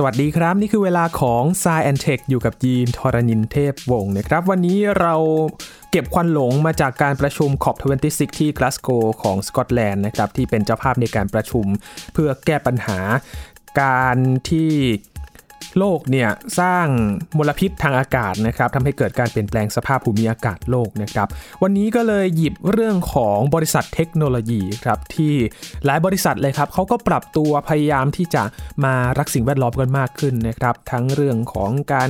สวัสดีครับนี่คือเวลาของ Science Tech อยู่กับยีนทรณินเทพวงศ์นะครับวันนี้เราเก็บควันหลงมาจากการประชุม COP26 ที่ Glasgow ของสกอตแลนด์นะครับที่เป็นเจ้าภาพในการประชุมเพื่อแก้ปัญหาการที่โลกเนี่ยสร้างมลพิษทางอากาศนะครับทำให้เกิดการเปลี่ยนแปลงสภาพภูมิอากาศโลกนะครับวันนี้ก็เลยหยิบเรื่องของบริษัทเทคโนโลยีครับที่หลายบริษัทเลยครับเขาก็ปรับตัวพยายามที่จะมารักสิ่งแวดล้อมกันมากขึ้นนะครับทั้งเรื่องของการ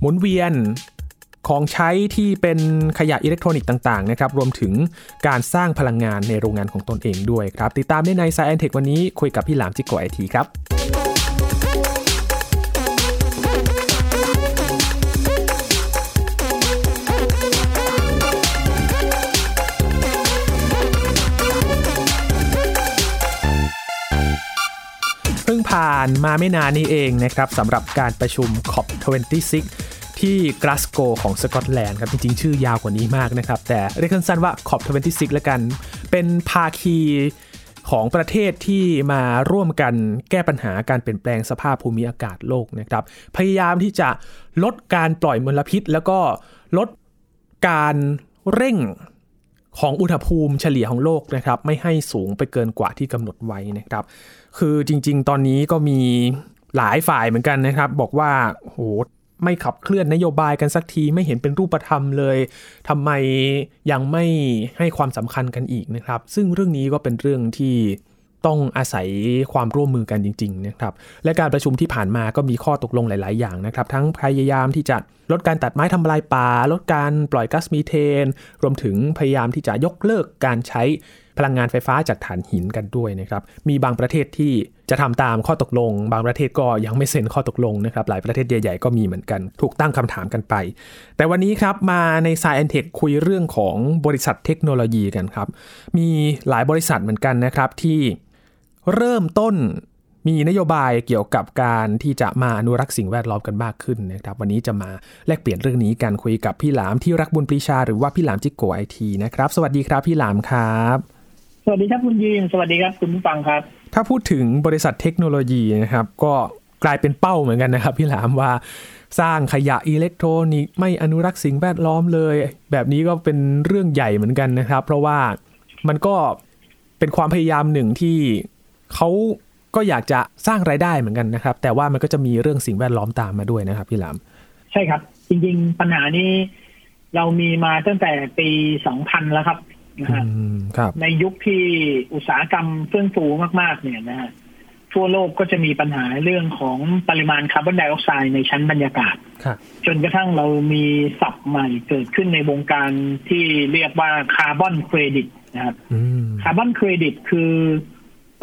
หมุนเวียนของใช้ที่เป็นขยะอิเล็กทรอนิกส์ต่างๆนะครับรวมถึงการสร้างพลังงานในโรงงานของตนเองด้วยครับติดตามได้ใน Science Tech วันนี้คุยกับพี่หลามจิโกะ IT ครับผ่านมาไม่นานนี้เองนะครับสำหรับการประชุม COP26 ที่ Glasgow ของสกอตแลนด์ครับจริงๆชื่อยาวกว่านี้มากนะครับแต่เรียกสั้นๆว่า COP26 ละกันเป็นภาคีของประเทศที่มาร่วมกันแก้ปัญหาการเปลี่ยนแปลงสภาพภูมิอากาศโลกนะครับพยายามที่จะลดการปล่อยมลพิษแล้วก็ลดการเร่งของอุณหภูมิเฉลี่ยของโลกนะครับไม่ให้สูงไปเกินกว่าที่กำหนดไว้นะครับคือจริงๆตอนนี้ก็มีหลายฝ่ายเหมือนกันนะครับบอกว่าโหไม่ขับเคลื่อนนโยบายกันสักทีไม่เห็นเป็นรูปธรรมเลยทำไมยังไม่ให้ความสำคัญกันอีกนะครับซึ่งเรื่องนี้ก็เป็นเรื่องที่ต้องอาศัยความร่วมมือกันจริงๆนะครับและการประชุมที่ผ่านมาก็มีข้อตกลงหลายๆอย่างนะครับทั้งพยายามที่จะลดการตัดไม้ทำลายป่าลดการปล่อยก๊าซมีเทนรวมถึงพยายามที่จะยกเลิกการใช้พลังงานไฟฟ้าจากถ่านหินกันด้วยนะครับมีบางประเทศที่จะทำตามข้อตกลงบางประเทศก็ยังไม่เซ็นข้อตกลงนะครับหลายประเทศใหญ่ๆก็มีเหมือนกันถูกตั้งคำถามกันไปแต่วันนี้ครับมาใน Science Tech คุยเรื่องของบริษัทเทคโนโลยีกันครับมีหลายบริษัทเหมือนกันนะครับที่เริ่มต้นมีนโยบายเกี่ยวกับการที่จะมาอนุรักษ์สิ่งแวดล้อมกันมากขึ้นนะครับวันนี้จะมาแลกเปลี่ยนเรื่องนี้กันคุยกับพี่หลามที่รักบุญปรีชาหรือว่าพี่หลามจิโกะ IT นะครับสวัสดีครับพี่หลามครับสวัสดีครับคุณยีนสวัสดีครับคุณผู้ฟังครับถ้าพูดถึงบริษัทเทคโนโลยีนะครับก็กลายเป็นเป้าเหมือนกันนะครับพี่หลามว่าสร้างขยะอิเล็กทรอนิกส์ไม่อนุรักษ์สิ่งแวดล้อมเลยแบบนี้ก็เป็นเรื่องใหญ่เหมือนกันนะครับเพราะว่ามันก็เป็นความพยายามหนึ่งที่เขาก็อยากจะสร้างรายได้เหมือนกันนะครับแต่ว่ามันก็จะมีเรื่องสิ่งแวดล้อมตามมาด้วยนะครับพี่หลามใช่ครับจริงๆปัญหานี้เรามีมาตั้งแต่ปี2000แล้วครับนะครับในยุคที่อุตสาหกรรมเฟื่องฟูมากๆเนี่ยนะฮะทั่วโลกก็จะมีปัญหาเรื่องของปริมาณคาร์บอนไดออกไซด์ในชั้นบรรยากาศจนกระทั่งเรามีศัพท์ใหม่เกิดขึ้นในวงการที่เรียกว่าคาร์บอนเครดิตนะครับคาร์บอนเครดิตคือ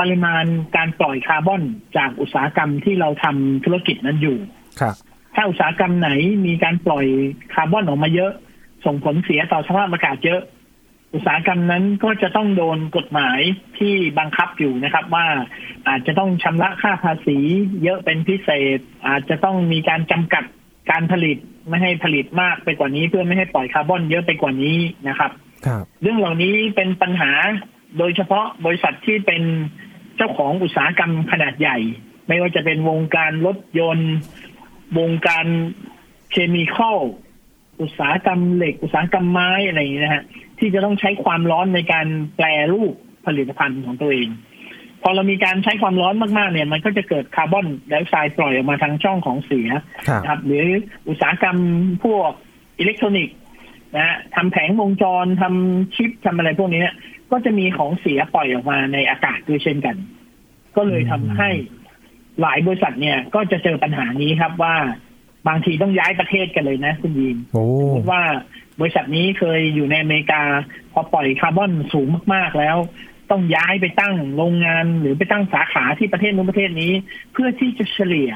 ปริมาณการปล่อยคาร์บอนจากอุตสาหกรรมที่เราทำธุรกิจนั้นอยู่ถ้าอุตสาหกรรมไหนมีการปล่อยคาร์บอนออกมาเยอะส่งผลเสียต่อสภาพอากาศเยอะอุตสาหกรรมนั้นก็จะต้องโดนกฎหมายที่บังคับอยู่นะครับว่าอาจจะต้องชำระค่าภาษีเยอะเป็นพิเศษอาจจะต้องมีการจำกัดการผลิตไม่ให้ผลิตมากไปกว่านี้เพื่อไม่ให้ปล่อยคาร์บอนเยอะไปกว่านี้นะครับเรื่องเหล่านี้เป็นปัญหาโดยเฉพาะบริษัทที่เป็นเจ้าของอุตสาหกรรมขนาดใหญ่ไม่ว่าจะเป็นวงการรถยนต์วงการเคมีคอลอุตสาหกรรมเหล็กอุตสาหกรรมไม้อะไรอย่างนี้นะฮะที่จะต้องใช้ความร้อนในการแปรรูปผลิตภัณฑ์ของตัวเองพอเรามีการใช้ความร้อนมากๆเนี่ยมันก็จะเกิดคาร์บอนไดออกไซด์ปล่อยออกมาทางช่องของเสียนะครับหรืออุตสาหกรรมพวกอิเล็กทรอนิกส์นะฮะทำแผงวงจรทำชิปทำอะไรพวกนี้ก็จะมีของเสียปล่อยออกมาในอากาศด้วยเช่นกันก็เลยทำให้หลายบริษัทเนี่ยก็จะเจอปัญหานี้ครับว่าบางทีต้องย้ายประเทศกันเลยนะคุณยีนสมมติว่าบริษัทนี้เคยอยู่ในอเมริกาพอปล่อยคาร์บอนสูงมากๆแล้วต้องย้ายไปตั้งโรงงานหรือไปตั้งสาขาที่ประเทศนู้นประเทศนี้เพื่อที่จะเฉลี่ย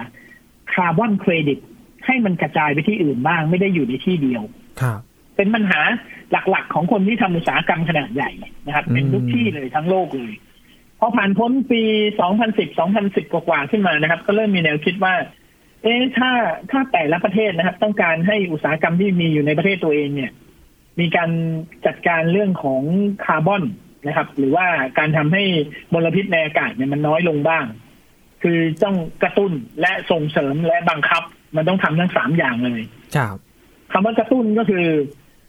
คาร์บอนเครดิตให้มันกระจายไปที่อื่นบ้างไม่ได้อยู่ในที่เดียวเป็นปัญหาหลักๆของคนที่ทำอุตสาหกรรมขนาดใหญ่นะครับเป็นทุกที่เลยทั้งโลกเลยพอผ่านพ้นปี2010 กว่าขึ้นมานะครับก็เริ่มมีแนวคิดว่าถ้าแต่ละประเทศนะครับต้องการให้อุตสาหกรรมที่มีอยู่ในประเทศตัวเองเนี่ยมีการจัดการเรื่องของคาร์บอนนะครับหรือว่าการทำให้มลพิษในอากาศเนี่ยมันน้อยลงบ้าง คือต้องกระตุ้นและส่งเสริมและบังคับมันต้องทำทั้ง3อย่างเลยครับคำว่ากระตุ้นก็คือ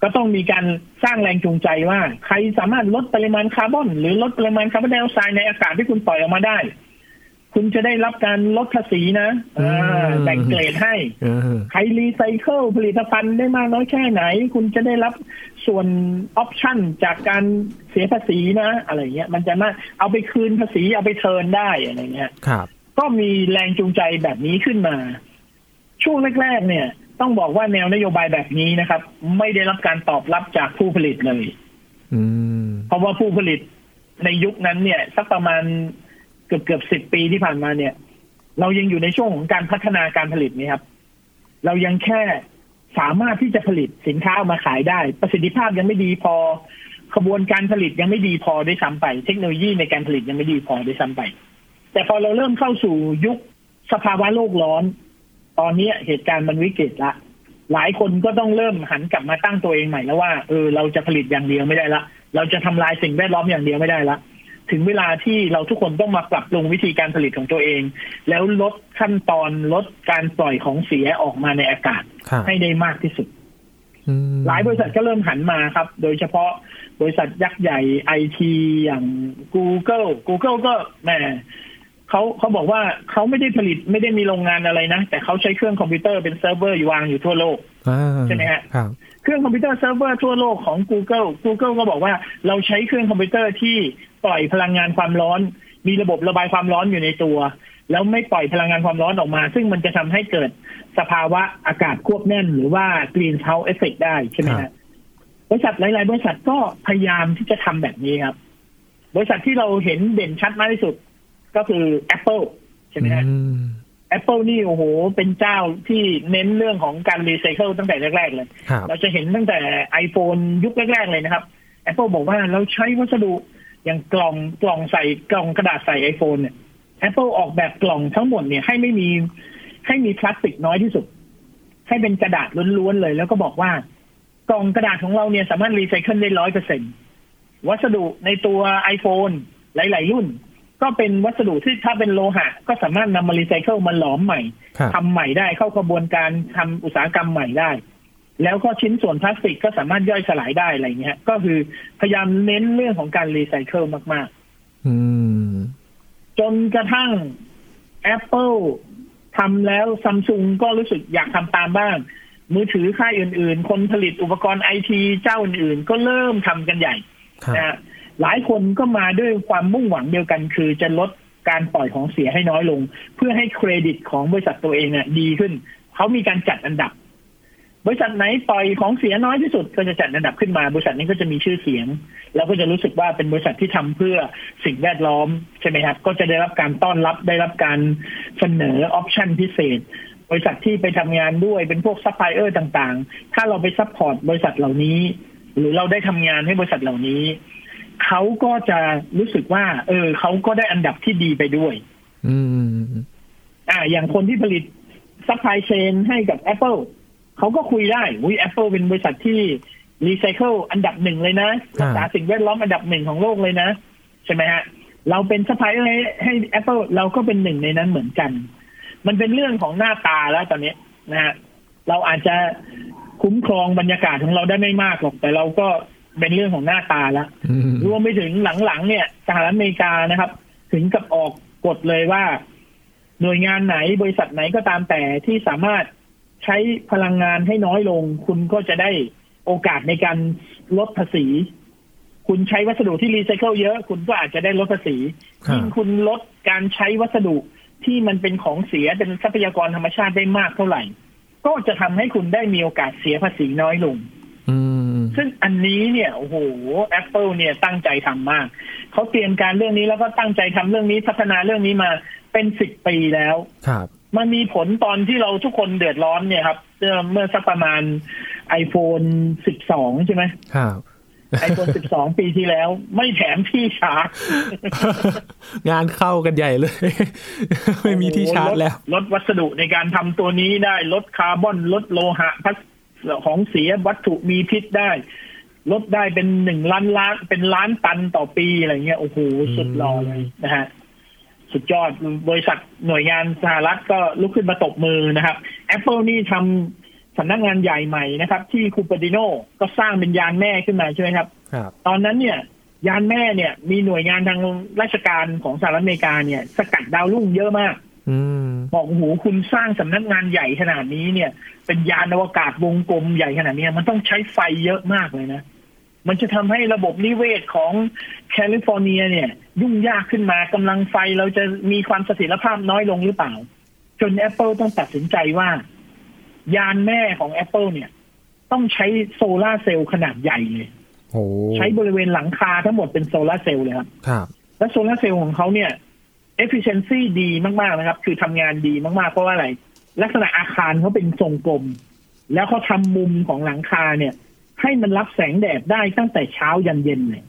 ก็ต้องมีการสร้างแรงจูงใจว่าใครสามารถลดปริมาณคาร์บอนหรือลดปริมาณคาร์บอนไดออกไซด์ในอากาศที่คุณปล่อยออกมาได้คุณจะได้รับการลดภาษีนะแบ่งเกรดให้ใครรีไซเคิลผลิตภัณฑ์ได้มากน้อยแค่ไหนคุณจะได้รับส่วนออปชั่นจากการเสียภาษีนะอะไรเงี้ยมันจะมาเอาไปคืนภาษีเอาไปเทิร์นได้อะไรเงี้ยครับก็มีแรงจูงใจแบบนี้ขึ้นมาช่วงแรกๆเนี่ยต้องบอกว่าแนวนโยบายแบบนี้นะครับไม่ได้รับการตอบรับจากผู้ผลิตเลยเพราะว่าผู้ผลิตในยุคนั้นเนี่ยสักประมาณเกือบ10ปีที่ผ่านมาเนี่ยเรายังอยู่ในช่วงของการพัฒนาการผลิตนี่ครับเรายังแค่สามารถที่จะผลิตสินค้าออกมาขายได้ประสิทธิภาพยังไม่ดีพอกระบวนการผลิตยังไม่ดีพอด้วยซ้ำไปเทคโนโลยีในการผลิตยังไม่ดีพอด้วยซ้ำไปแต่พอเราเริ่มเข้าสู่ยุคสภาวะโลกร้อนตอนนี้เหตุการณ์มันวิกฤตละหลายคนก็ต้องเริ่มหันกลับมาตั้งตัวเองใหม่แล้วว่าเราจะผลิตอย่างเดียวไม่ได้ละเราจะทำลายสิ่งแวดล้อมอย่างเดียวไม่ได้ละถึงเวลาที่เราทุกคนต้องมาปรับปรุงวิธีการผลิตของตัวเองแล้วลดขั้นตอนลดการปล่อยของเสียออกมาในอากาศให้ได้มากที่สุดหลายบริษัทก็เริ่มหันมาครับโดยเฉพาะบริษัทยักษ์ใหญ่ IT อย่าง Google ก็แหมเขาบอกว่าเขาไม่ได้ผลิตไม่ได้มีโรงงานอะไรนะแต่เขาใช้เครื่องคอมพิวเตอร์เป็นเซิร์ฟเวอร์วางอยู่ทั่วโลกใช่ไหมฮะเครื่องคอมพิวเตอร์เซิร์ฟเวอร์ทั่วโลกของ Google ก็บอกว่าเราใช้เครื่องคอมพิวเตอร์ที่ปล่อยพลังงานความร้อนมีระบบระบายความร้อนอยู่ในตัวแล้วไม่ปล่อยพลังงานความร้อนออกมาซึ่งมันจะทำให้เกิดสภาวะอากาศควบแน่นหรือว่า Greenhouse Effect ได้ใช่ไหมฮะบริษัทหลายๆบริษัทก็พยายามที่จะทำแบบนี้ครับบริษัทที่เราเห็นเด่นชัดมากที่สุดก็คือ Apple ใช่ไหมฮะ Apple นี่โอ้โหเป็นเจ้าที่เน้นเรื่องของการรีไซเคิลตั้งแต่แรกๆเลยเราจะเห็นตั้งแต่ iPhone ยุคแรกๆเลยนะครับ Apple บอกว่าเราใช้วัสดุอย่างกล่องใส่กล่องกระดาษใส่ iPhone เนี่ย Apple ออกแบบกล่องทั้งหมดเนี่ยให้มีพลาสติกน้อยที่สุดให้เป็นกระดาษล้วนๆเลยแล้วก็บอกว่ากล่องกระดาษของเราเนี่ยสามารถรีไซเคิลได้ 100% วัสดุในตัว iPhone หลายๆรุ่นก็เป็นวัสดุที่ถ้าเป็นโลหะก็สามารถนำมารีไซเคิลมาหลอมใหม่ทำใหม่ได้เข้ากระบวนการทำอุตสาหกรรมใหม่ได้แล้วก็ชิ้นส่วนพลาสติกก็สามารถย่อยสลายได้อะไรเงี้ยก็คือพยายามเน้นเรื่องของการรีไซเคิลมากๆจนกระทั่ง Apple ทำแล้ว Samsung ก็รู้สึกอยากทำตามบ้างมือถือค่ายอื่นๆคนผลิตอุปกรณ์ IT เจ้าอื่นๆก็เริ่มทำกันใหญ่นะหลายคนก็มาด้วยความมุ่งหวังเดียวกันคือจะลดการปล่อยของเสียให้น้อยลงเพื่อให้เครดิตของบริษัทตัวเองเนี่ยดีขึ้นเขามีการจัดอันดับบริษัทไหนปล่อยของเสียน้อยที่สุดก็จะจัดอันดับขึ้นมาบริษัทนี้ก็จะมีชื่อเสียงแล้วก็จะรู้สึกว่าเป็นบริษัทที่ทำเพื่อสิ่งแวดล้อมใช่ไหมครับก็จะได้รับการต้อนรับได้รับการเสนอออปชั่นพิเศษบริษัทที่ไปทำงานด้วยเป็นพวกซัพพลายเออร์ต่างๆถ้าเราไปซัพพอร์ตบริษัทเหล่านี้หรือเราได้ทำงานให้บริษัทเหล่านี้เขาก็จะรู้สึกว่าเขาก็ได้อันดับที่ดีไปด้วยอย่างคนที่ผลิตซัพพลายเชนให้กับ Apple เขาก็คุยได้Apple เป็นบริษัทที่รีไซเคิลอันดับ1เลยนะรักษาสิ่งแวดล้อมอันดับ1ของโลกเลยนะใช่ไหมฮะเราเป็นซัพพลายเออร์ให้ Apple เราก็เป็นหนึ่งในนั้นเหมือนกันมันเป็นเรื่องของหน้าตาแล้วตอนนี้นะฮะเราอาจจะคุ้มครองบรรยากาศของเราได้ไม่มากหรอกแต่เราก็เป็นเรื่องของหน้าตาแล้วรวมไปถึงหลังๆเนี่ยสหรัฐอเมริกานะครับถึงกับออกกฎเลยว่าหน่วยงานไหนบริษัทไหนก็ตามแต่ที่สามารถใช้พลังงานให้น้อยลงคุณก็จะได้โอกาสในการลดภาษีคุณใช้วัสดุที่รีไซเคิลเยอะคุณก็อาจจะได้ลดภาษียิ่งคุณลดการใช้วัสดุที่มันเป็นของเสียเป็นทรัพยากรธรรมชาติได้มากเท่าไหร่ก็จะทำให้คุณได้มีโอกาสเสียภาษีน้อยลงซึ่งอันนี้เนี่ยโอ้โห Apple เนี่ยตั้งใจทำมากเขาเตรียมการเรื่องนี้แล้วก็ตั้งใจทำเรื่องนี้พัฒนาเรื่องนี้มาเป็น10ปีแล้วมันมีผลตอนที่เราทุกคนเดือดร้อนเนี่ยครับเมื่อสักประมาณ iPhone 12 ใช่ไหม iPhone 12 ปีที่แล้วไม่แถมที่ชาร์จ งานเข้ากันใหญ่เลย ไม่มีที่ชาร์จแล้วลดวัสดุในการทำตัวนี้ได้ลดคาร์บอนลดโลหะของเสียวัตถุมีพิษได้ลดได้เป็น1ล้านตันต่อปีอะไรเงี้ยโอ้โหสุดหล่อเลยนะฮะ สุดยอดบริษัทหน่วยงานสหรัฐก็ลุกขึ้นมาตบมือนะครับ Apple นี่ทำสำนักงานใหญ่ใหม่นะครับที่คูปาดิโนก็สร้างเป็นยานแม่ขึ้นมาใช่ไหมครับตอนนั้นเนี่ยยานแม่เนี่ยมีหน่วยงานทางราชการของสหรัฐอเมริกาเนี่ยสกัดดาวรุ่งเยอะมากบอกโอ้โหคุณสร้างสำนักงานใหญ่ขนาดนี้เนี่ยเป็นยานอวกาศวงกลมใหญ่ขนาดนี้มันต้องใช้ไฟเยอะมากเลยนะมันจะทำให้ระบบนิเวศของแคลิฟอร์เนียเนี่ยยุ่งยากขึ้นมากำลังไฟเราจะมีความเสถียรภาพน้อยลงหรือเปล่าจน Apple ต้องตัดสินใจว่ายานแม่ของ Apple เนี่ยต้องใช้โซล่าเซลล์ขนาดใหญ่เลยใช้บริเวณหลังคาทั้งหมดเป็นโซล่าเซลล์เลยครับและโซล่าเซลล์ของเขาเนี่ย efficiency ดีมากๆนะครับคือทำงานดีมากๆเพราะว่าอะไรลักษณะอาคารเขาเป็นทรงกลมแล้วเขาทำมุมของหลังคาเนี่ยให้มันรับแสงแดดได้ตั้งแต่เช้ายันเย็นเลย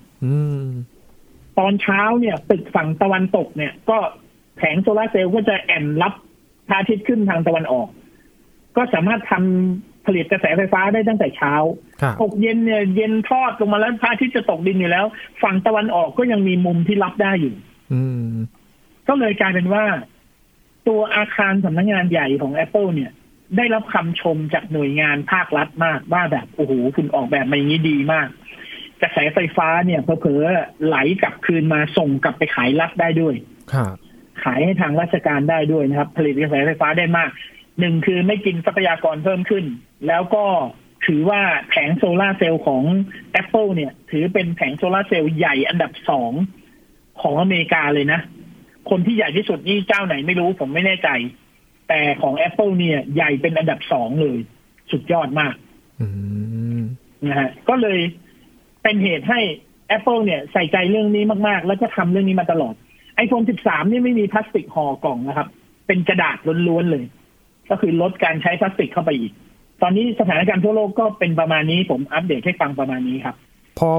ตอนเช้าเนี่ยตึกฝั่งตะวันตกเนี่ยก็แผงโซล่าเซลล์ก็จะแอนรับพระอาทิตย์ขึ้นทางตะวันออกก็สามารถทำผลิตกระแสไฟฟ้าได้ตั้งแต่เช้าตกเย็นเนี่ยเย็นทอดลงมาแล้วพระอาทิตย์จะตกดินอยู่แล้วฝั่งตะวันออกก็ยังมีมุมที่รับได้อยู่ก็เลยกลายเป็นว่าตัวอาคารสำนักงานใหญ่ของ Apple เนี่ยได้รับคำชมจากหน่วยงานภาครัฐมากว่าแบบโอ้โหคุณออกแบบมาอย่างนี้ดีมากกระแสไฟฟ้าเนี่ยเผลอๆไหลกลับคืนมาส่งกลับไปขายรัฐได้ด้วยขายให้ทางราชการได้ด้วยนะครับผลิตกระแสไฟฟ้าได้มากหนึ่งคือไม่กินทรัพยากรเพิ่มขึ้นแล้วก็ถือว่าแผงโซล่าเซลล์ของ Apple เนี่ยถือเป็นแผงโซล่าเซลล์ใหญ่อันดับ2ของอเมริกาเลยนะคนที่ใหญ่ที่สุดนี่เจ้าไหนไม่รู้ผมไม่แน่ใจแต่ของ Apple เนี่ยใหญ่เป็นอันดับ2เลยสุดยอดมากนะฮะก็เลยเป็นเหตุให้ Apple เนี่ยใส่ใจเรื่องนี้มากๆแล้วก็ทำเรื่องนี้มาตลอด iPhone 13 นี่ไม่มีพลาสติกห่อกล่องนะครับเป็นกระดาษล้วนๆเลยก็คือลดการใช้พลาสติกเข้าไปอีกตอนนี้สถานการณ์ทั่วโลกก็เป็นประมาณนี้ผมอัปเดตให้ฟังประมาณนี้ครับพอ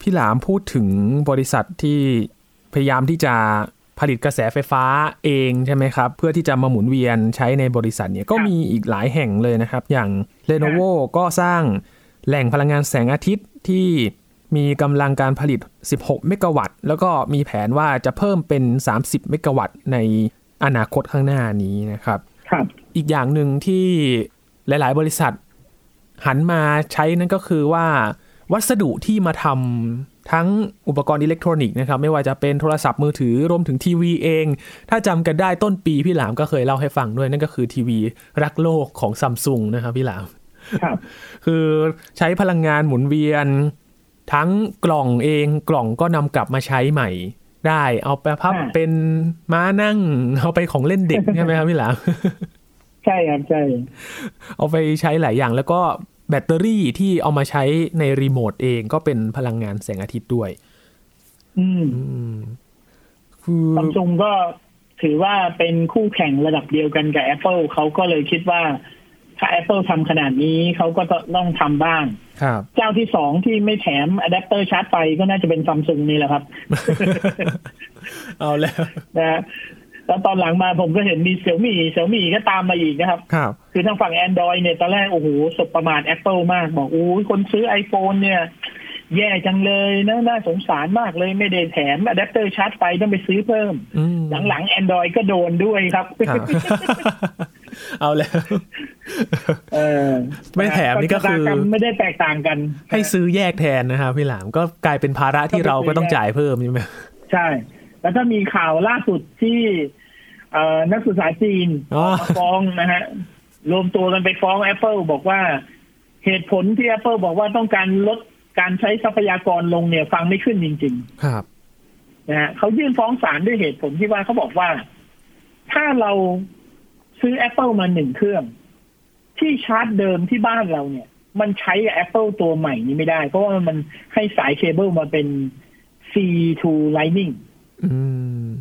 พี่หลามพูดถึงบริษัทที่พยายามที่จะผลิตกระแสไฟฟ้าเองใช่ไหมครับเพื่อที่จะมาหมุนเวียนใช้ในบริษัทเนี่ยก็มีอีกหลายแห่งเลยนะครับอย่าง Lenovo ก็สร้างแหล่งพลังงานแสงอาทิตย์ที่มีกำลังการผลิต16เมกะวัตต์แล้วก็มีแผนว่าจะเพิ่มเป็น30เมกะวัตต์ในอนาคตข้างหน้านี้นะครับอีกอย่างหนึ่งที่หลายๆบริษัทหันมาใช้นั่นก็คือว่าวัสดุที่มาทำทั้งอุปกรณ์อิเล็กทรอนิกส์นะครับไม่ว่าจะเป็นโทรศัพท์มือถือรวมถึงทีวีเองถ้าจำกันได้ต้นปีพี่หลามก็เคยเล่าให้ฟังด้วยนั่นก็คือทีวีรักโลกของ Samsung นะครับพี่หลามคือใช้พลังงานหมุนเวียนทั้งกล่องเองกล่องก็นำกลับมาใช้ใหม่ได้เอาไปพับเป็นม้านั่งเอาไปของเล่นเด็กใช่ไหมครับพี่หลามใช่ครับใช่เอาไปใช้หลายอย่างแล้วก็แบตเตอรี่ที่เอามาใช้ในรีโมทเองก็เป็นพลังงานแสงอาทิตย์ด้วยซัมซุงก็ถือว่าเป็นคู่แข่งระดับเดียวกันกับ Apple เขาก็เลยคิดว่าถ้า Apple ทำขนาดนี้เขาก็ต้องทำบ้างเจ้าที่สองที่ไม่แถมอะแดปเตอร์ชาร์จไฟก็น่าจะเป็น Samsung นี่แหละครับ เอาแล้วนะแล้วตอนหลังมาผมก็เห็นมี Xiaomi ก็ตามมาอีกนะครับ คือทางฝั่ง Android เนี่ยตอนแรกโอ้โหสบประมาท Apple มากบอกโอ้ยคนซื้อ iPhone เนี่ยแย่จังเลยนะน่าสงสารมากเลยไม่ได้แถมอะแดปเตอร์ชาร์จไฟต้องไปซื้อเพิ่มหลังๆ Android ก็โดนด้วยครับ เอาแล้วไม่แถมนี่ก็คือไม่ได้แตกต่างกันให้ซื้อแยกแทนนะครับพี่หลามก็กลายเป็นภาระที่เราก็ต้องจ่ายเพิ่มใช่มั้ยใช่แล้วก็มีข่าวล่าสุดที่นักศึกษาจีนฟ้องนะฮะรวมตัวกันไปฟ้อง Apple บอกว่าเหตุผลที่ Apple บอกว่าต้องการลดการใช้ทรัพยากรลงเนี่ยฟังไม่ขึ้นจริงๆครับนะฮะเขายื่นฟ้องศาลด้วยเหตุผลที่ว่าเขาบอกว่าถ้าเราซื้อ Apple มา1เครื่องที่ชาร์จเดิมที่บ้านเราเนี่ยมันใช้ Apple ตัวใหม่นี้ไม่ได้เพราะว่ามันให้สายเคเบิลมาเป็น C to Lightning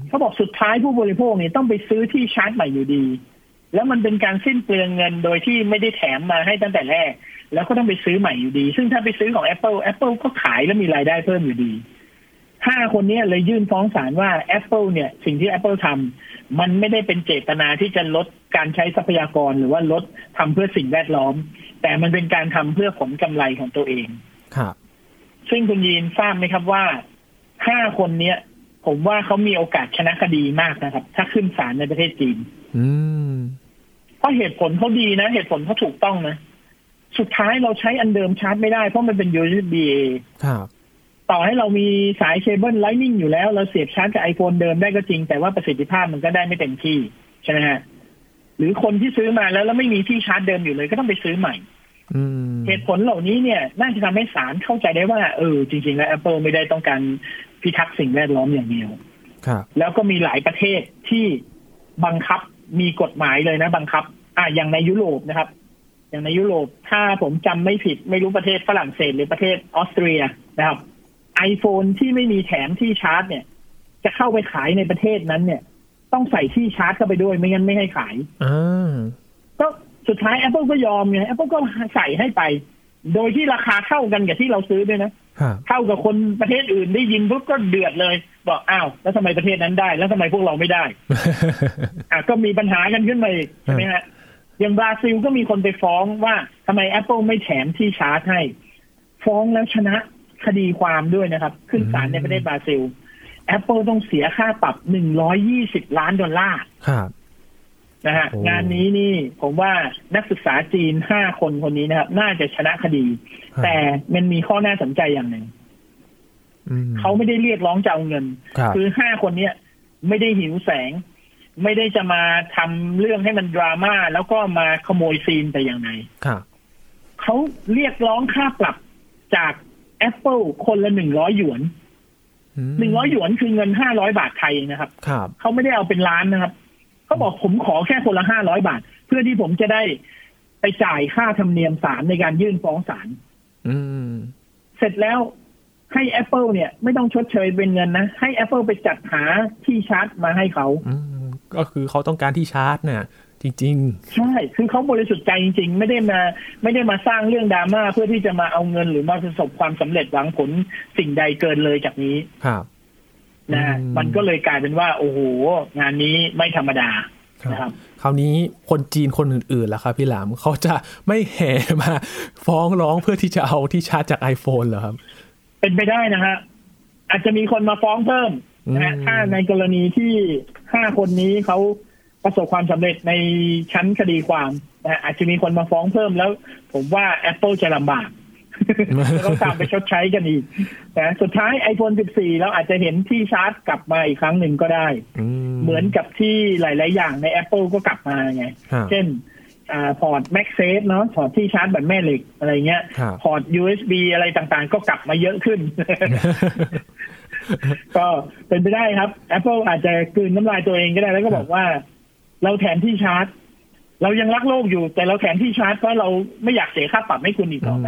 เขาบอกสุดท้ายผู้บริโภคเนี่ยต้องไปซื้อที่ชาร์จใหม่อยู่ดีแล้วมันเป็นการสิ้นเปลืองเงินโดยที่ไม่ได้แถมมาให้ตั้งแต่แรกแล้วก็ต้องไปซื้อใหม่อยู่ดีซึ่งถ้าไปซื้อของ Apple ก็ขายแล้วมีรายได้เพิ่มอยู่ดี5คนนี้เลยยื่นฟ้องศาลว่า Apple เนี่ยสิ่งที่ Apple ทำมันไม่ได้เป็นเจตนาที่จะลดการใช้ทรัพยากรหรือว่าลดทำเพื่อสิ่งแวดล้อมแต่มันเป็นการทำเพื่อผลกำไรของตัวเองครับซึ่งคุณยีนทราบไหมครับว่า5คนนี้ ผมว่าเขามีโอกาสชนะคดีมากนะครับถ้าขึ้นศาลในประเทศจีนเพราะเหตุผลเขาดีนะเหตุผลเขาถูกต้องนะสุดท้ายเราใช้อันเดิมชาร์จไม่ได้เพราะมันเป็น USB ต่อให้เรามีสาย Cable Lightning อยู่แล้วเราเสียบชาร์จกับ iPhone เดิมได้ก็จริงแต่ว่าประสิทธิภาพมันก็ได้ไม่เต็มที่ใช่ไหมฮะหรือคนที่ซื้อมาแล้วไม่มีที่ชาร์จเดิมอยู่เลยก็ต้องไปซื้อใหม่เหตุผลเหล่านี้เนี่ยน่าจะทำให้ศาลเข้าใจได้ว่าจริงๆแล้ว Apple ไม่ได้ต้องการพิทักษ์สิ่งแวดล้อมอย่างเดียวแล้วก็มีหลายประเทศที่บังคับมีกฎหมายเลยนะบังคับอย่างในยุโรปนะครับอย่างในยุโรปถ้าผมจำไม่ผิดไม่รู้ประเทศฝรั่งเศสหรือประเทศออสเตรียนะครับ iPhone ที่ไม่มีแถมที่ชาร์จเนี่ยจะเข้าไปขายในประเทศนั้นเนี่ยต้องใส่ที่ชาร์จเข้าไปด้วยไม่งั้นไม่ให้ขายก็สุดท้าย Apple ก็ยอมไง Apple ก็ใส่ให้ไปโดยที่ราคาเท่ากันกับที่เราซื้อด้วยนะเท่ากับคนประเทศอื่นได้ยินปุ๊บก็เดือดเลยบอกอ้าวแล้วทำไมประเทศนั้นได้แล้วทำไมพวกเราไม่ได้ ก็มีปัญหากันขึ้นมาอีกใช่ไหมฮะอย่างบราซิลก็มีคนไปฟ้องว่าทำไม Apple ไม่แถมที่ชาร์จให้ฟ้องแล้วชนะคดีความด้วยนะครับขึ้นศาลในประเทศบราซิล Apple ต้องเสียค่าปรับ$120 ล้านนะฮะงานนี้นี่ผมว่านักศึกษาจีน5คนคนนี้นะครับน่าจะชนะคดีแต่มันมีข้อน่าสนใจอย่างหนึ่งเขาไม่ได้เรียกร้องจะเอาเงินคือ5คนนี้ไม่ได้หิวแสงไม่ได้จะมาทำเรื่องให้มันดราม่าแล้วก็มาขโมยซีนแต่อย่างไรเขาเรียกร้องค่าปรับจาก Apple คนละ$100100 หยวนคือเงิน500 บาทไทยนะครับเขาไม่ได้เอาเป็นล้านนะครับเขาบอกผมขอแค่คนละ500 บาทเพื่อที่ผมจะได้ไปจ่ายค่าธรรมเนียมศาลในการยื่นฟ้องศาลเสร็จแล้วให้ Apple เนี่ยไม่ต้องชดเชยเป็นเงินนะให้ Apple ไปจัดหาที่ชาร์จมาให้เขาก็คือเขาต้องการที่ชาร์จเนี่ยจริงๆใช่คือเขาบริสุทธิ์ใจจริงๆไม่ได้มาสร้างเรื่องดราม่าเพื่อที่จะมาเอาเงินหรือมาประสบความสำเร็จหวังผลสิ่งใดเกินเลยจากนี้นะมันก็เลยกลายเป็นว่าโอ้โหงานนี้ไม่ธรรมดานะครับคราวนี้คนจีนคนอื่นๆล่ะครับพี่หลามเขาจะไม่แห่มาฟ้องร้องเพื่อที่จะเอาที่ชาร์จจาก iPhone เหรอครับเป็นไปได้นะฮะอาจจะมีคนมาฟ้องเพิ่มนะถ้าในกรณีที่5คนนี้เขาประสบความสำเร็จในชั้นคดีความนะอาจจะมีคนมาฟ้องเพิ่มแล้วผมว่า Apple จะลำบากเราตามไปชดใช้กันอีกนะสุดท้าย iPhone 14 แล้วอาจจะเห็นที่ชาร์จกลับมาอีกครั้งหนึ่งก็ได้เหมือนกับที่หลายๆอย่างใน Apple ก็กลับมาไงเช่นพอร์ต MagSafe เนาะพอร์ตที่ชาร์จแบบแม่เหล็กอะไรเงี้ยพอร์ต USB อะไรต่างๆก็กลับมาเยอะขึ้น ก็เป็นไปได้ครับ Apple อาจจะกลืนน้ำลายตัวเองก็ได้แล้วก็บอกว่าเราแถมที่ชาร์จเรายังรักโลกอยู่แต่เราแถมที่ชาร์จเพราะเราไม่อยากเสียค่าปรับให้คุณอีกต่อไป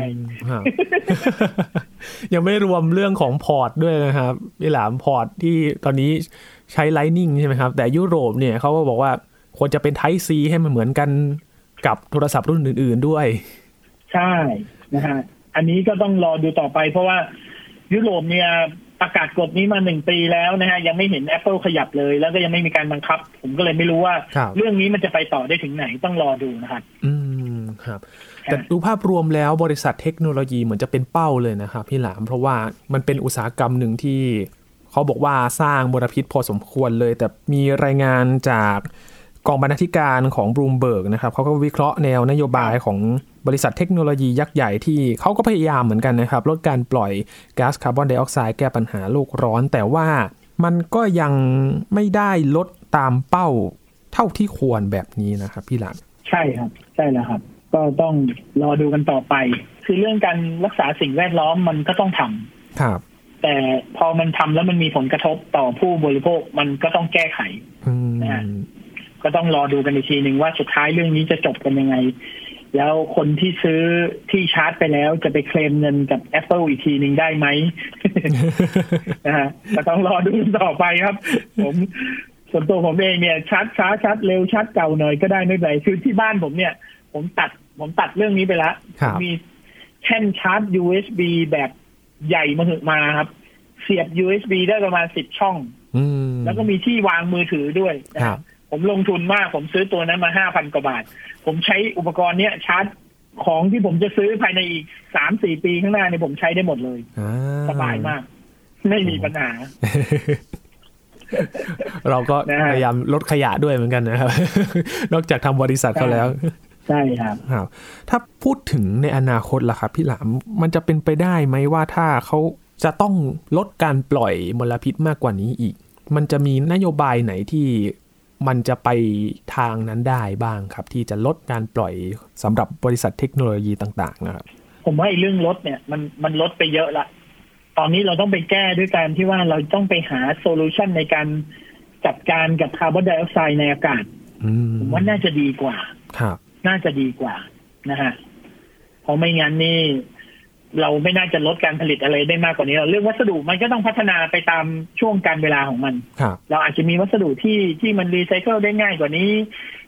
ยังไม่รวมเรื่องของพอร์ตด้วยนะครับพี่หลามพอร์ตที่ตอนนี้ใช้ Lightning ใช่ไหมครับแต่ยุโรปเนี่ยเขาก็บอกว่าควรจะเป็น Type C ให้มันเหมือนกันกับโทรศัพท์รุ่นอื่นๆด้วยใช่นะฮะอันนี้ก็ต้องรอดูต่อไปเพราะว่ายุโรปเนี่ยประกาศกฎนี้มา1ปีแล้วนะฮะยังไม่เห็น Apple ขยับเลยแล้วก็ยังไม่มีการบังคับผมก็เลยไม่รู้ว่าเรื่องนี้มันจะไปต่อได้ถึงไหนต้องรอดูนะครับครับแต่ดูภาพรวมแล้วบริษัทเทคโนโลยีเหมือนจะเป็นเป้าเลยนะครับพี่หลามเพราะว่ามันเป็นอุตสาหกรรมหนึ่งที่เขาบอกว่าสร้างมลพิษพอสมควรเลยแต่มีรายงานจากกองบรรณาธิการของ Bloomberg นะครับเขาก็วิเคราะห์แนวนโยบายของบริษัทเทคโนโลยียักษ์ใหญ่ที่เขาก็พยายามเหมือนกันนะครับลดการปล่อยก๊าซคาร์บอนไดออกไซด์แก้ปัญหาโลกร้อนแต่ว่ามันก็ยังไม่ได้ลดตามเป้าเท่าที่ควรแบบนี้นะครับพี่หลานใช่ครับใช่แล้วครับก็ต้องรอดูกันต่อไปคือเรื่องการรักษาสิ่งแวดล้อมมันก็ต้องทำครับแต่พอมันทำแล้วมันมีผลกระทบต่อผู้บริโภคมันก็ต้องแก้ไขนะฮะก็ต้องรอดูกันอีกทีนึงว่าสุดท้ายเรื่องนี้จะจบกันยังไงแล้วคนที่ซื้อที่ชาร์จไปแล้วจะไปเคลมเงินกับ Apple อีกทีนึงได้ไหมนะฮะก็ต้องรอดูต่อไปครับผมส่วนตัวผมเองเนี่ยชาร์จช้าชาร์จเร็วชาร์จเก่าหน่อยก็ได้ไม่เป็นไรคือที่บ้านผมเนี่ยผมตัดเรื่องนี้ไปแล้วมีแท่นชาร์จ USB แบบใหญ่มหึมาครับเสียบ USB ได้ประมาณ10ช่องแล้วก็มีที่วางมือถือด้วยนะครับผมลงทุนมากผมซื้อตัวนั้นมา 5,000 กว่าบาทผมใช้อุปกรณ์เนี้ยชาร์จของที่ผมจะซื้อภายในอีก 3-4 ปีข้างหน้าเนี่ยผมใช้ได้หมดเลยสบายมากไม่มีปัญหา เราก็พยายามลดขยะด้วยเหมือนกันนะครับนอกจากทำบริษัทเขาแล้วใช่ครับถ้าพูดถึงในอนาคตล่ะครับพี่หลามมันจะเป็นไปได้ไหมว่าถ้าเขาจะต้องลดการปล่อยมลพิษมากกว่านี้อีกมันจะมีนโยบายไหนที่มันจะไปทางนั้นได้บ้างครับที่จะลดการปล่อยสำหรับบริษัทเทคโนโลยีต่างๆนะครับผมว่าเรื่องลดเนี่ยมันลดไปเยอะละตอนนี้เราต้องไปแก้ด้วยการที่ว่าเราต้องไปหาโซลูชันในการจัดการกับคาร์บอนไดออกไซด์ในอากาศผมว่าน่าจะดีกว่าน่าจะดีกว่านะฮะเพราะไม่งั้นนี่เราไม่น่าจะลดการผลิตอะไรได้มากกว่านี้เรื่องวัสดุมันก็ต้องพัฒนาไปตามช่วงการเวลาของมันเราอาจจะมีวัสดุที่มันรีไซเคิลได้ง่ายกว่านี้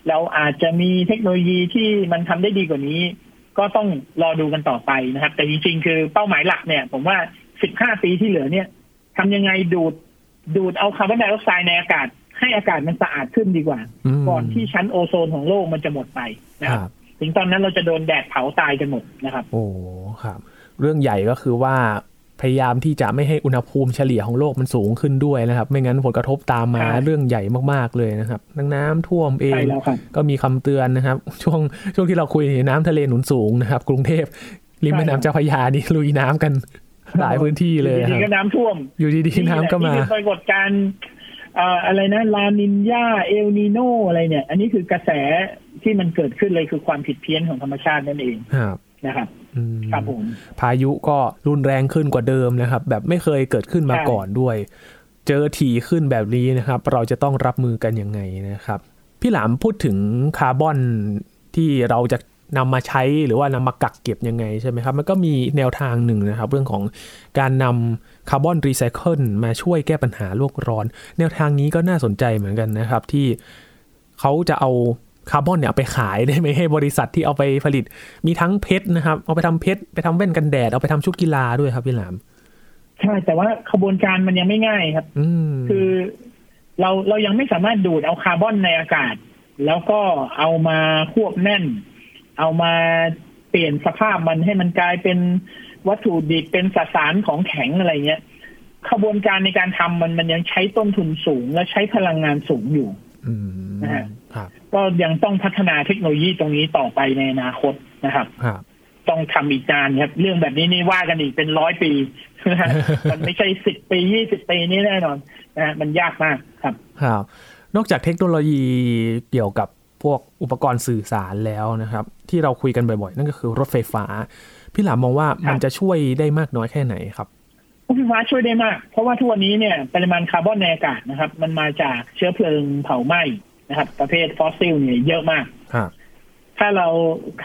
เราอาจจะมีเทคโนโลยีที่มันทำได้ดีกว่านี้ก็ต้องรอดูกันต่อไปนะครับแต่จริงๆคือเป้าหมายหลักเนี่ยผมว่า15 ปีที่เหลือเนี่ยทำยังไงดูดเอาคาร์บอนไดออกไซด์ในอากาศให้อากาศมันสะอาดขึ้นดีกว่าก่อนที่ชั้นโอโซนของโลกมันจะหมดไปนะครับถึงตอนนั้นเราจะโดนแดดเผาตายกันหมดนะครับโอ้ครับเรื่องใหญ่ก็คือว่าพยายามที่จะไม่ให้อุณหภูมิเฉลี่ยของโลกมันสูงขึ้นด้วยนะครับไม่งั้นผลกระทบตามมาเรื่องใหญ่มากๆเลยนะครับน้ำท่วมเองก็มีคำเตือนนะครับช่วงที่เราคุยน้ำทะเลหนุนสูงนะครับกรุงเทพริมแม่น้ำเจ้าพระยานี่ลุยน้ำกันหลายพื้นที่เลยอยู่ดีๆก็น้ำท่วมอยู่ดีๆน้ำก็มานี่เป็นปรากฏการณ์อะไรนะลานินญาเอลนีโนอะไรเนี่ยอันนี้คือกระแสที่มันเกิดขึ้นเลยคือความผิดเพี้ยนของธรรมชาตินั่นเองนะครับครับผมพายุก็รุนแรงขึ้นกว่าเดิมนะครับแบบไม่เคยเกิดขึ้นมาก่อนด้วยเจอถี่ขึ้นแบบนี้นะครับเราจะต้องรับมือกันยังไงนะครับพี่หลามพูดถึงคาร์บอนที่เราจะนำมาใช้หรือว่านำมากักเก็บยังไงใช่ไหมครับมันก็มีแนวทางหนึ่งนะครับเรื่องของการนำคาร์บอนรีไซเคิลมาช่วยแก้ปัญหาโลกร้อนแนวทางนี้ก็น่าสนใจเหมือนกันนะครับที่เขาจะเอาคาร์บอนเนี่ยไปขายได้ไหมให้บริษัทที่เอาไปผลิตมีทั้งเพชรนะครับเอาไปทำเพชรไปทำแว่นกันแดดเอาไปทำชุดกีฬาด้วยครับพี่หลามใช่แต่ว่าขบวนการมันยังไม่ง่ายครับคือเรายังไม่สามารถดูดเอาคาร์บอนในอากาศแล้วก็เอามาควบแน่นเอามาเปลี่ยนสภาพมันให้มันกลายเป็นวัตถุดิบเป็นสารของแข็งอะไรเงี้ยขบวนการในการทำมันยังใช้ต้นทุนสูงและใช้พลังงานสูงอยู่นะฮะก็ยังต้องพัฒนาเทคโนโลยีตรงนี้ต่อไปในอนาคตนะครับต้องทำอีกนานครับเรื่องแบบนี้นี่ว่ากันอีกเป็น100 ปีมันไม่ใช่10 ปี20 ปีนี้แน่นอนนะมันยากมากครับนอกจากเทคโนโลยีเกี่ยวกับพวกอุปกรณ์สื่อสารแล้วนะครับที่เราคุยกันบ่อยๆนั่นก็คือรถไฟฟ้าพี่หลามมองว่ามันจะช่วยได้มากน้อยแค่ไหนครับรถไฟฟ้าช่วยได้มากเพราะว่าทุกวันนี้เนี่ยปริมาณคาร์บอนในอากาศนะครับมันมาจากเชื้อเพลิงเผาไหม้นะครับประเภทฟอสซิลเนี่ยเยอะมากถ้าเรา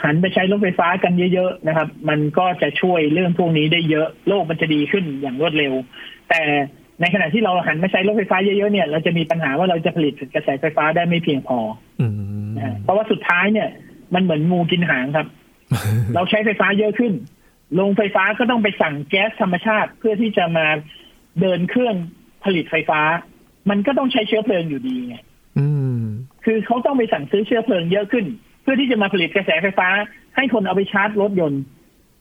หันไปใช้รถไฟฟ้ากันเยอะๆนะครับมันก็จะช่วยเรื่องพวกนี้ได้เยอะโลกมันจะดีขึ้นอย่างรวดเร็วแต่ในขณะที่เราหันมาใช้รถไฟฟ้าเยอะๆเนี่ยเราจะมีปัญหาว่าเราจะผลิตกระแสไฟฟ้าได้ไม่เพียงพอเพราะว่าสุดท้ายเนี่ยมันเหมือนงูกินหางครับเราใช้ไฟฟ้าเยอะขึ้นโรงไฟฟ้าก็ต้องไปสั่งแก๊สธรรมชาติเพื่อที่จะมาเดินเครื่องผลิตไฟฟ้ามันก็ต้องใช้เชื้อเพลิงอยู่ดีไงคือเขาต้องไปสั่งซื้อเชื้อเพลิงเยอะขึ้นเพื่อที่จะมาผลิตกระแสไฟฟ้าให้คนเอาไปชาร์จรถยนต์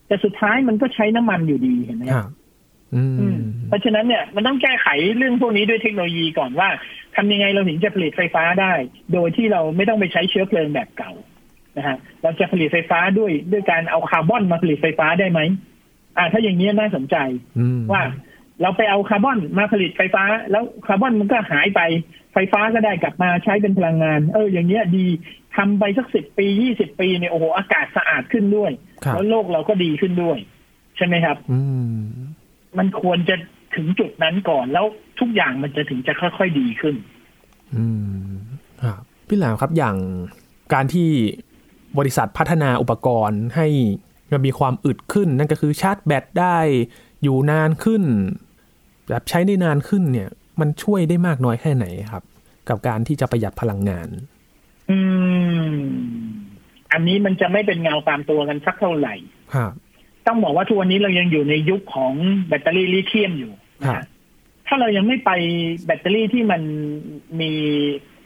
แต่สุดท้ายมันก็ใช้น้ำมันอยู่ดีเห็นไหมครับเพราะฉะนั้นเนี่ยมันต้องแก้ไขเรื่องพวกนี้ด้วยเทคโนโลยีก่อนว่าทำยังไงเราถึงจะผลิตไฟฟ้าได้โดยที่เราไม่ต้องไปใช้เชื้อเพลิงแบบเก่านะฮะเราจะผลิตไฟฟ้าด้วยการเอาคาร์บอนมาผลิตไฟฟ้าได้ไหมถ้าอย่างนี้น่าสนใจว่าเราไปเอาคาร์บอนมาผลิตไฟฟ้าแล้วคาร์บอนมันก็หายไปไฟฟ้าก็ได้กลับมาใช้เป็นพลังงานอย่างเงี้ยดีทำไปสัก10 ปี20 ปีเนี่ยโอ้โหอากาศสะอาดขึ้นด้วยแล้วโลกเราก็ดีขึ้นด้วยใช่ไหมครับมันควรจะถึงจุดนั้นก่อนแล้วทุกอย่างมันจะถึงจะค่อยๆดีขึ้นพี่หลามครับอย่างการที่บริษัทพัฒนาอุปกรณ์ให้มันมีความอึดขึ้นนั่นก็คือชาร์จแบตได้อยู่นานขึ้นแบบใช้ได้นานขึ้นเนี่ยมันช่วยได้มากน้อยแค่ไหนครับกับการที่จะประหยัดพลังงานอันนี้มันจะไม่เป็นเงาตามตัวกันสักเท่าไหร่ต้องบอกว่าทุกวันนี้เรายังอยู่ในยุคของแบตเตอรี่ลิเธียมอยู่นะถ้าเรายังไม่ไปแบตเตอรี่ที่มันมี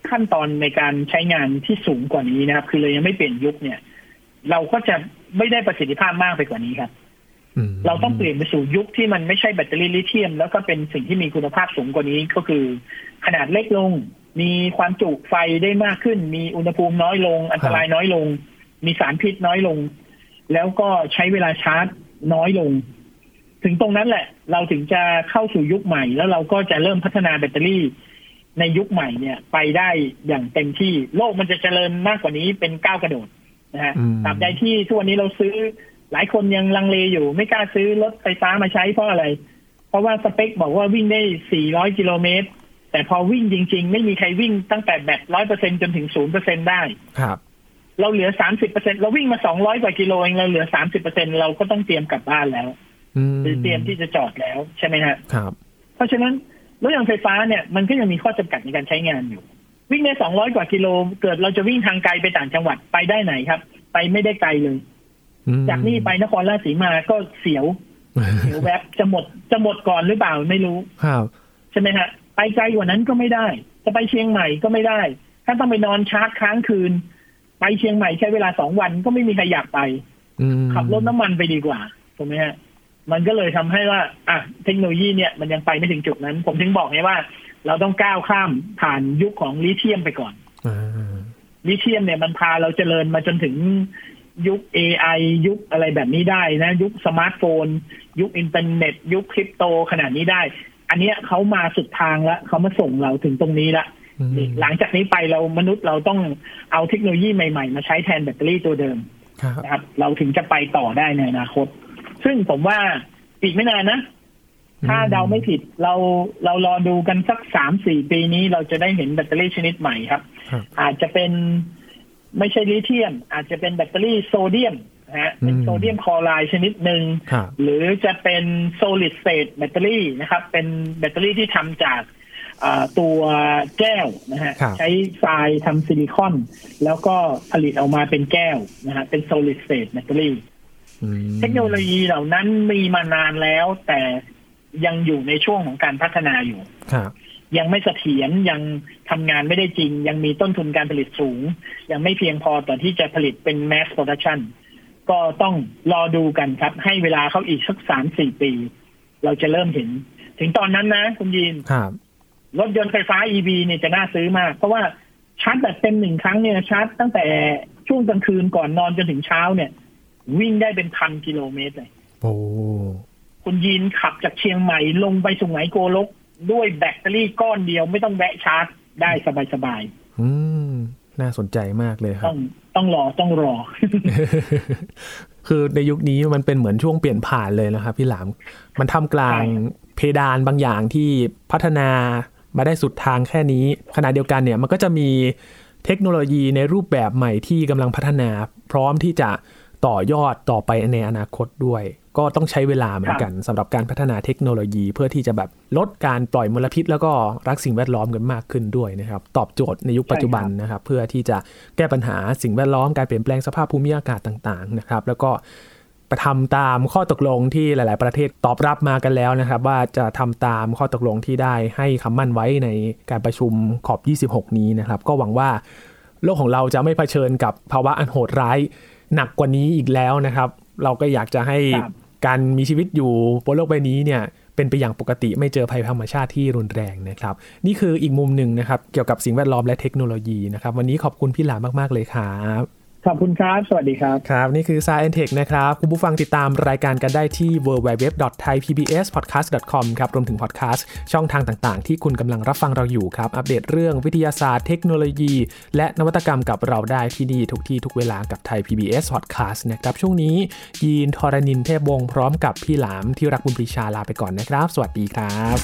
ขั้นตอนในการใช้งานที่สูงกว่านี้นะครับคือเรายังไม่เปลี่ยนยุคเนี่ยเราก็จะไม่ได้ประสิทธิภาพมากไปกว่านี้ครับ เราต้องเปลี่ยนไปสู่ยุคที่มันไม่ใช่แบตเตอรี่ลิเธียมแล้วก็เป็นสิ่งที่มีคุณภาพสูงกว่านี้ก็คือขนาดเล็กลงมีความจุไฟได้มากขึ้นมีอุณหภูมิน้อยลงอันตรายน้อยลงมีสารพิษน้อยลงแล้วก็ใช้เวลาชาร์จน้อยลงถึงตรงนั้นแหละเราถึงจะเข้าสู่ยุคใหม่แล้วเราก็จะเริ่มพัฒนาแบตเตอรี่ในยุคใหม่เนี่ยไปได้อย่างเต็มที่โลกมันจะเจริญมากกว่านี้เป็นก้าวกระโดดนะฮะตราบใดที่ทุกวันนี้เราซื้อหลายคนยังลังเลอยู่ไม่กล้าซื้อรถไฟฟ้ามาใช้เพราะอะไรเพราะว่าสเปคบอกว่าวิ่งได้400กิโลเมตรแต่พอวิ่งจริงๆไม่มีใครวิ่งตั้งแต่แบต 100% จนถึง 0% ได้ครับเราเหลือ 30% เราวิ่งมา200กว่ากิโลเองเราเหลือ 30% เราก็ต้องเตรียมกลับบ้านแล้วหรือเตรียมที่จะจอดแล้วใช่ไหมฮะครับเพราะฉะนั้นรถยนต์ไฟฟ้าเนี่ยมันก็ยังมีข้อจำกัดในการใช้งานอยู่วิ่งได้200กว่ากิโลเกิดเราจะวิ่งทางไกลไปต่างจังหวัดไปได้ไหนครับไปไม่ได้ไกลเลยจากนี่ไปนครราชสีมาก็เสียวแบบจะหมดก่อนหรือเปล่าไม่รู้ครับใช่ไหมฮะไปไกลกว่านั้นก็ไม่ได้จะไปเชียงใหม่ก็ไม่ได้ถ้าต้องไปนอนชาร์จค้างคืนไปเชียงใหม่ใช้เวลา2วันก็ไม่มีใครอยากไปขับรถน้ำมันไปดีกว่าถูกไหมฮะมันก็เลยทำให้ว่าอ่ะเทคโนโลยีเนี่ยมันยังไปไม่ถึงจุดนั้นผมถึงบอกไงว่าเราต้องก้าวข้ามผ่านยุคของลิเธียมไปก่อนลิเธียมเนี่ยมันพาเราเจริญมาจนถึงยุค AI ยุคอะไรแบบนี้ได้นะยุคสมาร์ทโฟนยุคอินเทอร์เน็ตยุคคริปโตขนาดนี้ได้อันเนี้ยเขามาสุดทางแล้วเขามาส่งเราถึงตรงนี้ละหลังจากนี้ไปเรามนุษย์เราต้องเอาเทคโนโลยีใหม่ๆมาใช้แทนแบตเตอรี่ตัวเดิมนะครับเราถึงจะไปต่อได้ในอนาคตซึ่งผมว่าอีกไม่นานนะถ้าเดาไม่ผิดเรารอดูกันสัก 3-4 ปีนี้เราจะได้เห็นแบตเตอรี่ชนิดใหม่ครับอาจจะเป็นไม่ใช่ลิเธียมอาจจะเป็นแบตเตอรี่โซเดียมนะฮะเป็นโซเดียมคลอไรด์ชนิดหนึ่งหรือจะเป็นโซลิดสเตทแบตเตอรี่นะครับเป็นแบตเตอรี่ที่ทำจากตัวแก้วนะฮะใช้ทรายทำซิลิคอนแล้วก็ผลิตออกมาเป็นแก้วนะฮะเป็นโซลิดสเตทแบตเตอรี่เทคโนโลยีเหล่านั้นมีมานานแล้วแต่ยังอยู่ในช่วงของการพัฒนาอยู่ยังไม่เสถียรยังทำงานไม่ได้จริงยังมีต้นทุนการผลิตสูงยังไม่เพียงพอต่อที่จะผลิตเป็น mass production ก็ต้องรอดูกันครับให้เวลาเขาอีกสัก 3-4 ปีเราจะเริ่มเห็นถึงตอนนั้นนะคุณยีนรถยนต์ไฟฟ้า EV เนี่ยจะน่าซื้อมากเพราะว่าชาร์จแบตเต็ม1ครั้งเนี่ยชาร์จตั้งแต่ช่วงกลางคืนก่อนนอนจนถึงเช้าเนี่ยวิ่งได้เป็นพันกิโลเมตรเลยโอ้คุณยีนขับจากเชียงใหม่ลงไปสุไหงโกลกด้วยแบตเตอรี่ก้อนเดียวไม่ต้องแวะชาร์จได้สบายๆน่าสนใจมากเลยครับต้องรอ คือในยุคนี้มันเป็นเหมือนช่วงเปลี่ยนผ่านเลยนะครับพี่หลามมันทำกลางเพดานบางอย่างที่พัฒนามาได้สุดทางแค่นี้ขณะเดียวกันเนี่ยมันก็จะมีเทคโนโลยีในรูปแบบใหม่ที่กำลังพัฒนาพร้อมที่จะต่อยอดต่อไปในอนาคตด้วยก็ต้องใช้เวลาเหมือนกันสำหรับการพัฒนาเทคโนโลยีเพื่อที่จะแบบลดการปล่อยมลพิษแล้วก็รักสิ่งแวดล้อมกันมากขึ้นด้วยนะครับตอบโจทย์ในยุคปัจจุบันนะครับเพื่อที่จะแก้ปัญหาสิ่งแวดล้อมการเปลี่ยนแปลงสภาพภูมิอากาศต่างๆนะครับแล้วก็ทำตามข้อตกลงที่หลายๆประเทศตอบรับมากันแล้วนะครับว่าจะทำตามข้อตกลงที่ได้ให้คำมั่นไว้ในการประชุม COP26 นี้นะครับก็หวังว่าโลกของเราจะไม่เผชิญกับภาวะอันโหดร้ายหนักกว่านี้อีกแล้วนะครับเราก็อยากจะให้การมีชีวิตอยู่บนโลกใบนี้เนี่ยเป็นไปอย่างปกติไม่เจอภัยธรรมชาติที่รุนแรงนะครับนี่คืออีกมุมหนึ่งนะครับเกี่ยวกับสิ่งแวดล้อมและเทคโนโลยีนะครับวันนี้ขอบคุณพี่หลามมากๆเลยครับขอบคุณครับสวัสดีครับครับนี่คือ Science Tech นะครับคุณผู้ฟังติดตามรายการกันได้ที่ www.thaipbspodcast.com ครับรวมถึงพอดคาสต์ช่องทางต่างๆที่คุณกำลังรับฟังเราอยู่ครับอัปเดตเรื่องวิทยาศาสตร์เทคโนโลยีและนวัตกรรมกับเราได้ที่นี่ทุกที่ทุกเวลากับ Thai PBS Podcast นะครับช่วงนี้ยีนทรณินเทพวงศ์พร้อมกับพี่หลามที่รักบุญปรีชาลาไปก่อนนะครับสวัสดีครับ